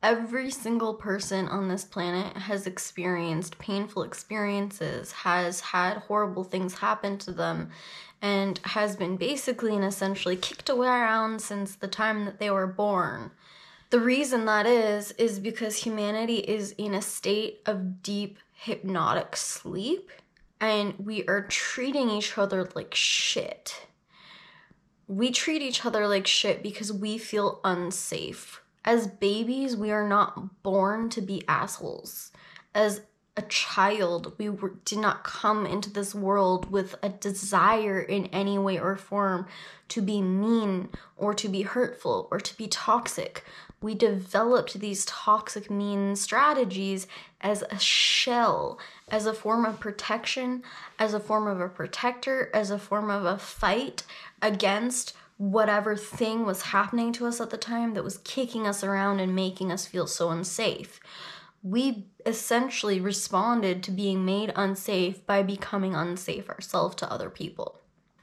Every single person on this planet has experienced painful experiences, has had horrible things happen to them, and has been basically and essentially kicked around since the time that they were born. The reason that is because humanity is in a state of deep hypnotic sleep, and we are treating each other like shit. We treat each other like shit because we feel unsafe. As babies, we are not born to be assholes. As a child, we did not come into this world with a desire in any way or form to be mean or to be hurtful or to be toxic. We developed these toxic, mean strategies as a shell, as a form of protection, as a form of a protector, as a form of a fight against whatever thing was happening to us at the time that was kicking us around and making us feel so unsafe. We essentially responded to being made unsafe by becoming unsafe ourselves to other people.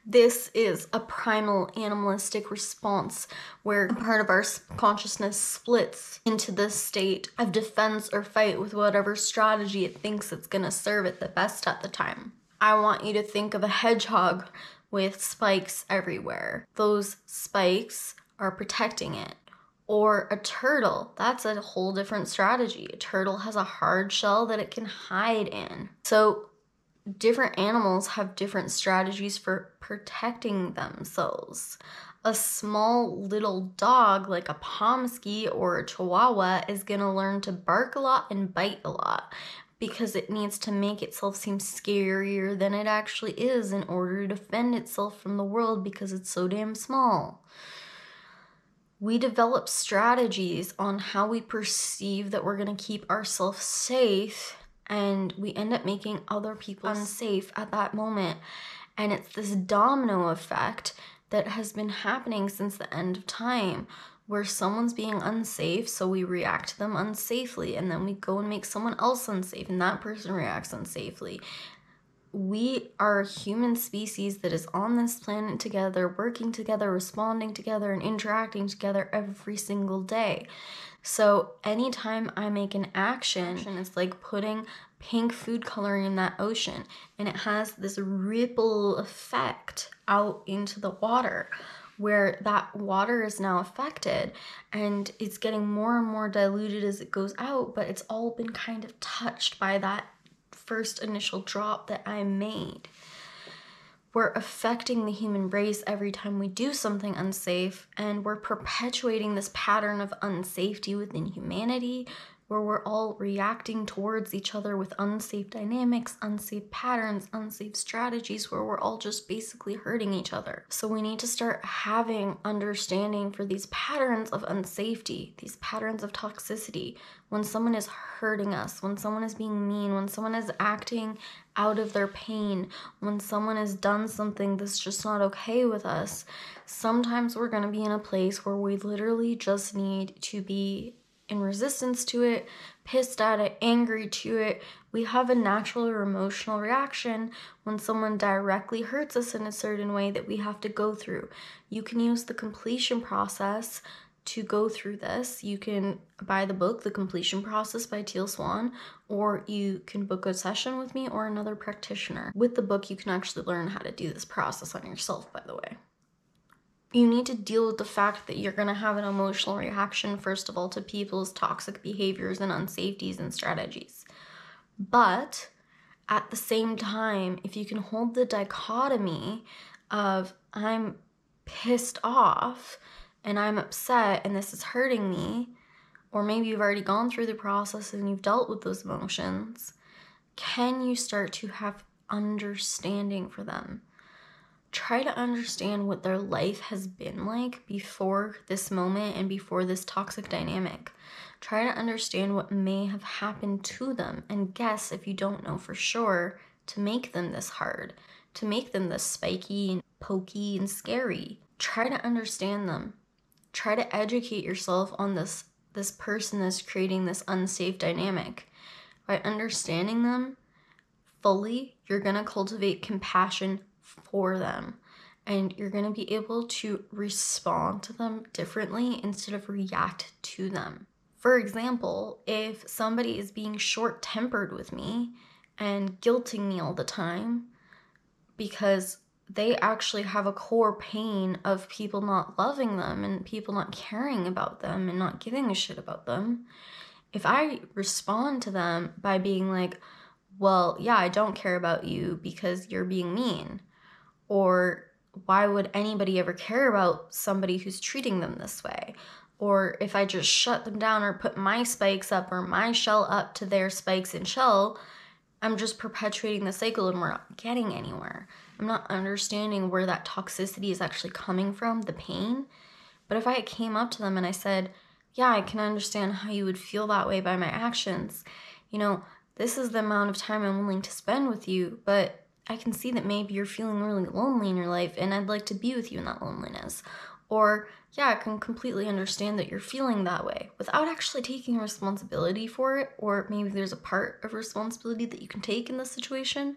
This is a primal animalistic response where a part of our consciousness splits into this state of defense or fight with whatever strategy it thinks it's going to serve it the best at the time. I want you to think of a hedgehog with spikes everywhere. Those spikes are protecting it. Or a turtle. That's a whole different strategy. A turtle has a hard shell that it can hide in. So different animals have different strategies for protecting themselves. A small little dog like a Pomsky or a Chihuahua is going to learn to bark a lot and bite a lot, because it needs to make itself seem scarier than it actually is in order to defend itself from the world because it's so damn small. We develop strategies on how we perceive that we're going to keep ourselves safe, and we end up making other people unsafe at that moment. And it's this domino effect that has been happening since the end of time, where someone's being unsafe, so we react to them unsafely, and then we go and make someone else unsafe, and that person reacts unsafely. We are a human species that is on this planet together, working together, responding together, and interacting together every single day. So anytime I make an action, it's like putting pink food coloring in that ocean, and it has this ripple effect out into the water, where that water is now affected, and it's getting more and more diluted as it goes out, but it's all been kind of touched by that first initial drop that I made. We're affecting the human race every time we do something unsafe, and we're perpetuating this pattern of unsafety within humanity, where we're all reacting towards each other with unsafe dynamics, unsafe patterns, unsafe strategies, where we're all just basically hurting each other. So we need to start having understanding for these patterns of unsafety, these patterns of toxicity. When someone is hurting us, when someone is being mean, when someone is acting out of their pain, when someone has done something that's just not okay with us, sometimes we're going to be in a place where we literally just need to be in resistance to it, pissed at it, angry to it. We have a natural or emotional reaction when someone directly hurts us in a certain way that we have to go through. You can use the completion process to go through this. You can buy the book, The Completion Process by Teal Swan, or you can book a session with me or another practitioner. With the book, you can actually learn how to do this process on yourself, by the way. You need to deal with the fact that you're going to have an emotional reaction, first of all, to people's toxic behaviors and unsafeties and strategies. But at the same time, if you can hold the dichotomy of I'm pissed off and I'm upset and this is hurting me, or maybe you've already gone through the process and you've dealt with those emotions, can you start to have understanding for them? Try to understand what their life has been like before this moment and before this toxic dynamic. Try to understand what may have happened to them and guess, if you don't know for sure, to make them this hard, to make them this spiky and pokey and scary. Try to understand them. Try to educate yourself on this person that's creating this unsafe dynamic. By understanding them fully, you're going to cultivate compassion for them. And you're going to be able to respond to them differently instead of react to them. For example, if somebody is being short-tempered with me and guilting me all the time because they actually have a core pain of people not loving them and people not caring about them and not giving a shit about them, if I respond to them by being like, well, yeah, I don't care about you because you're being mean, or why would anybody ever care about somebody who's treating them this way? Or if I just shut them down or put my spikes up or my shell up to their spikes and shell, I'm just perpetuating the cycle and we're not getting anywhere. I'm not understanding where that toxicity is actually coming from, the pain. But if I came up to them and I said, yeah, I can understand how you would feel that way by my actions. You know, this is the amount of time I'm willing to spend with you, but I can see that maybe you're feeling really lonely in your life and I'd like to be with you in that loneliness. Or, yeah, I can completely understand that you're feeling that way, without actually taking responsibility for it, or maybe there's a part of responsibility that you can take in this situation,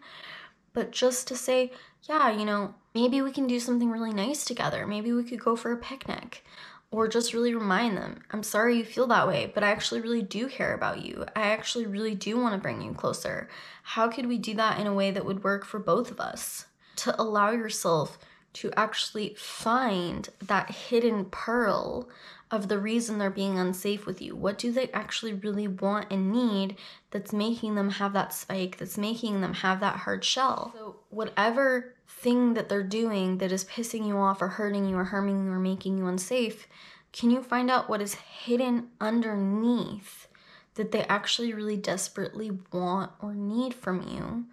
but just to say, yeah, you know, maybe we can do something really nice together. Maybe we could go for a picnic, or just really remind them, I'm sorry you feel that way, but I actually really do care about you. I actually really do want to bring you closer. How could we do that in a way that would work for both of us? To allow yourself to actually find that hidden pearl of the reason they're being unsafe with you. What do they actually really want and need that's making them have that spike, that's making them have that hard shell? So whatever thing that they're doing that is pissing you off or hurting you or harming you or making you unsafe, can you find out what is hidden underneath that they actually really desperately want or need from you,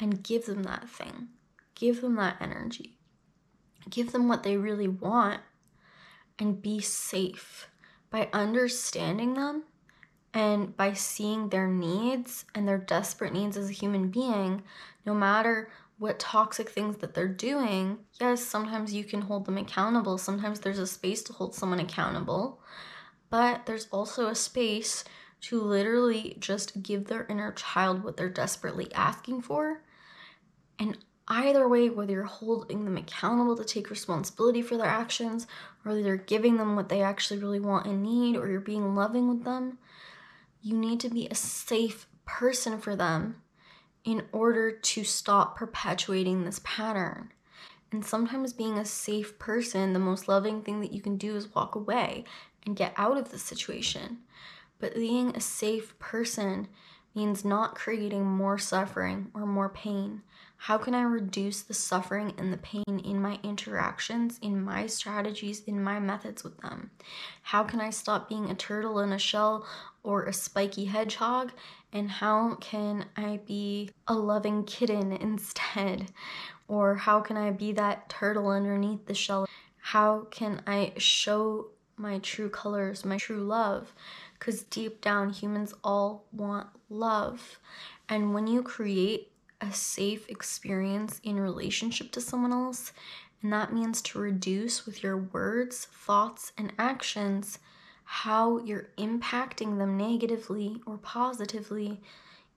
and give them that thing, give them that energy. Give them what they really want and be safe by understanding them and by seeing their needs and their desperate needs as a human being, no matter what toxic things that they're doing. Yes, sometimes you can hold them accountable. Sometimes there's a space to hold someone accountable, but there's also a space to literally just give their inner child what they're desperately asking for. And either way, whether you're holding them accountable to take responsibility for their actions, or whether you're giving them what they actually really want and need, or you're being loving with them, you need to be a safe person for them in order to stop perpetuating this pattern. And sometimes being a safe person, the most loving thing that you can do is walk away and get out of the situation. But being a safe person means not creating more suffering or more pain. How can I reduce the suffering and the pain in my interactions, in my strategies, in my methods with them? How can I stop being a turtle in a shell or a spiky hedgehog? And how can I be a loving kitten instead? Or how can I be that turtle underneath the shell? How can I show my true colors, my true love? Because deep down, humans all want love. And when you create a safe experience in relationship to someone else, and that means to reduce with your words, thoughts, and actions how you're impacting them negatively or positively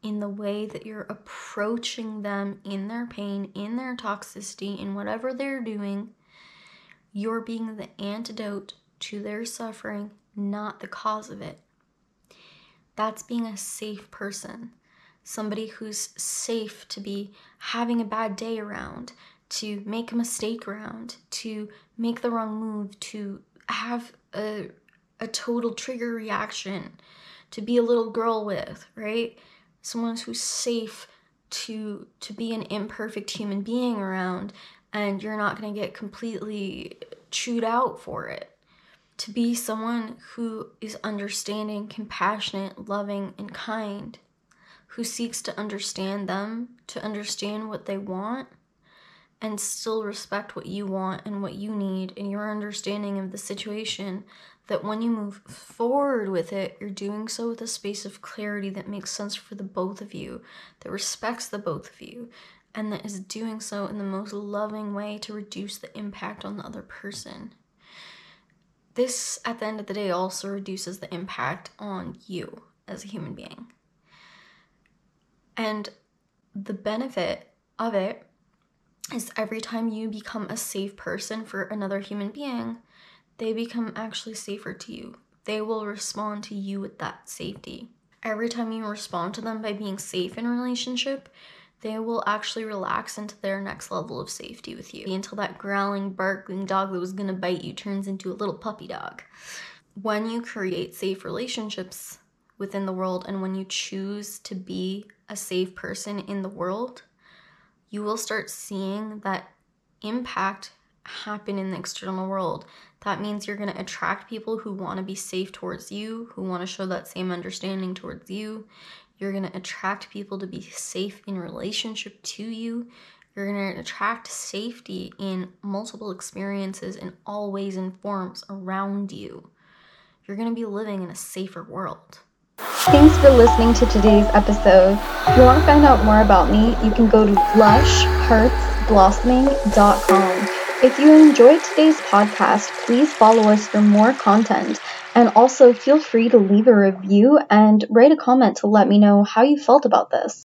in the way that you're approaching them in their pain, in their toxicity, in whatever they're doing. You're being the antidote to their suffering, not the cause of it. That's being a safe person. Somebody who's safe to be having a bad day around, to make a mistake around, to make the wrong move, to have a total trigger reaction, to be a little girl with, right? Someone who's safe to be an imperfect human being around, and you're not going to get completely chewed out for it. To be someone who is understanding, compassionate, loving, and kind, who seeks to understand them, to understand what they want, and still respect what you want and what you need and your understanding of the situation, that when you move forward with it, you're doing so with a space of clarity that makes sense for the both of you, that respects the both of you, and that is doing so in the most loving way to reduce the impact on the other person. This, at the end of the day, also reduces the impact on you as a human being. And the benefit of it is every time you become a safe person for another human being, they become actually safer to you. They will respond to you with that safety. Every time you respond to them by being safe in a relationship, they will actually relax into their next level of safety with you, until that growling, barking dog that was gonna bite you turns into a little puppy dog. When you create safe relationships within the world, and when you choose to be a safe person in the world, you will start seeing that impact happen in the external world. That means you're going to attract people who want to be safe towards you, who want to show that same understanding towards you. You're going to attract people to be safe in relationship to you. You're going to attract safety in multiple experiences in all ways and forms around you. You're going to be living in a safer world. Thanks for listening to today's episode. If you want to find out more about me, you can go to BlushHeartsBlossoming.com. If you enjoyed today's podcast, please follow us for more content. And also feel free to leave a review and write a comment to let me know how you felt about this.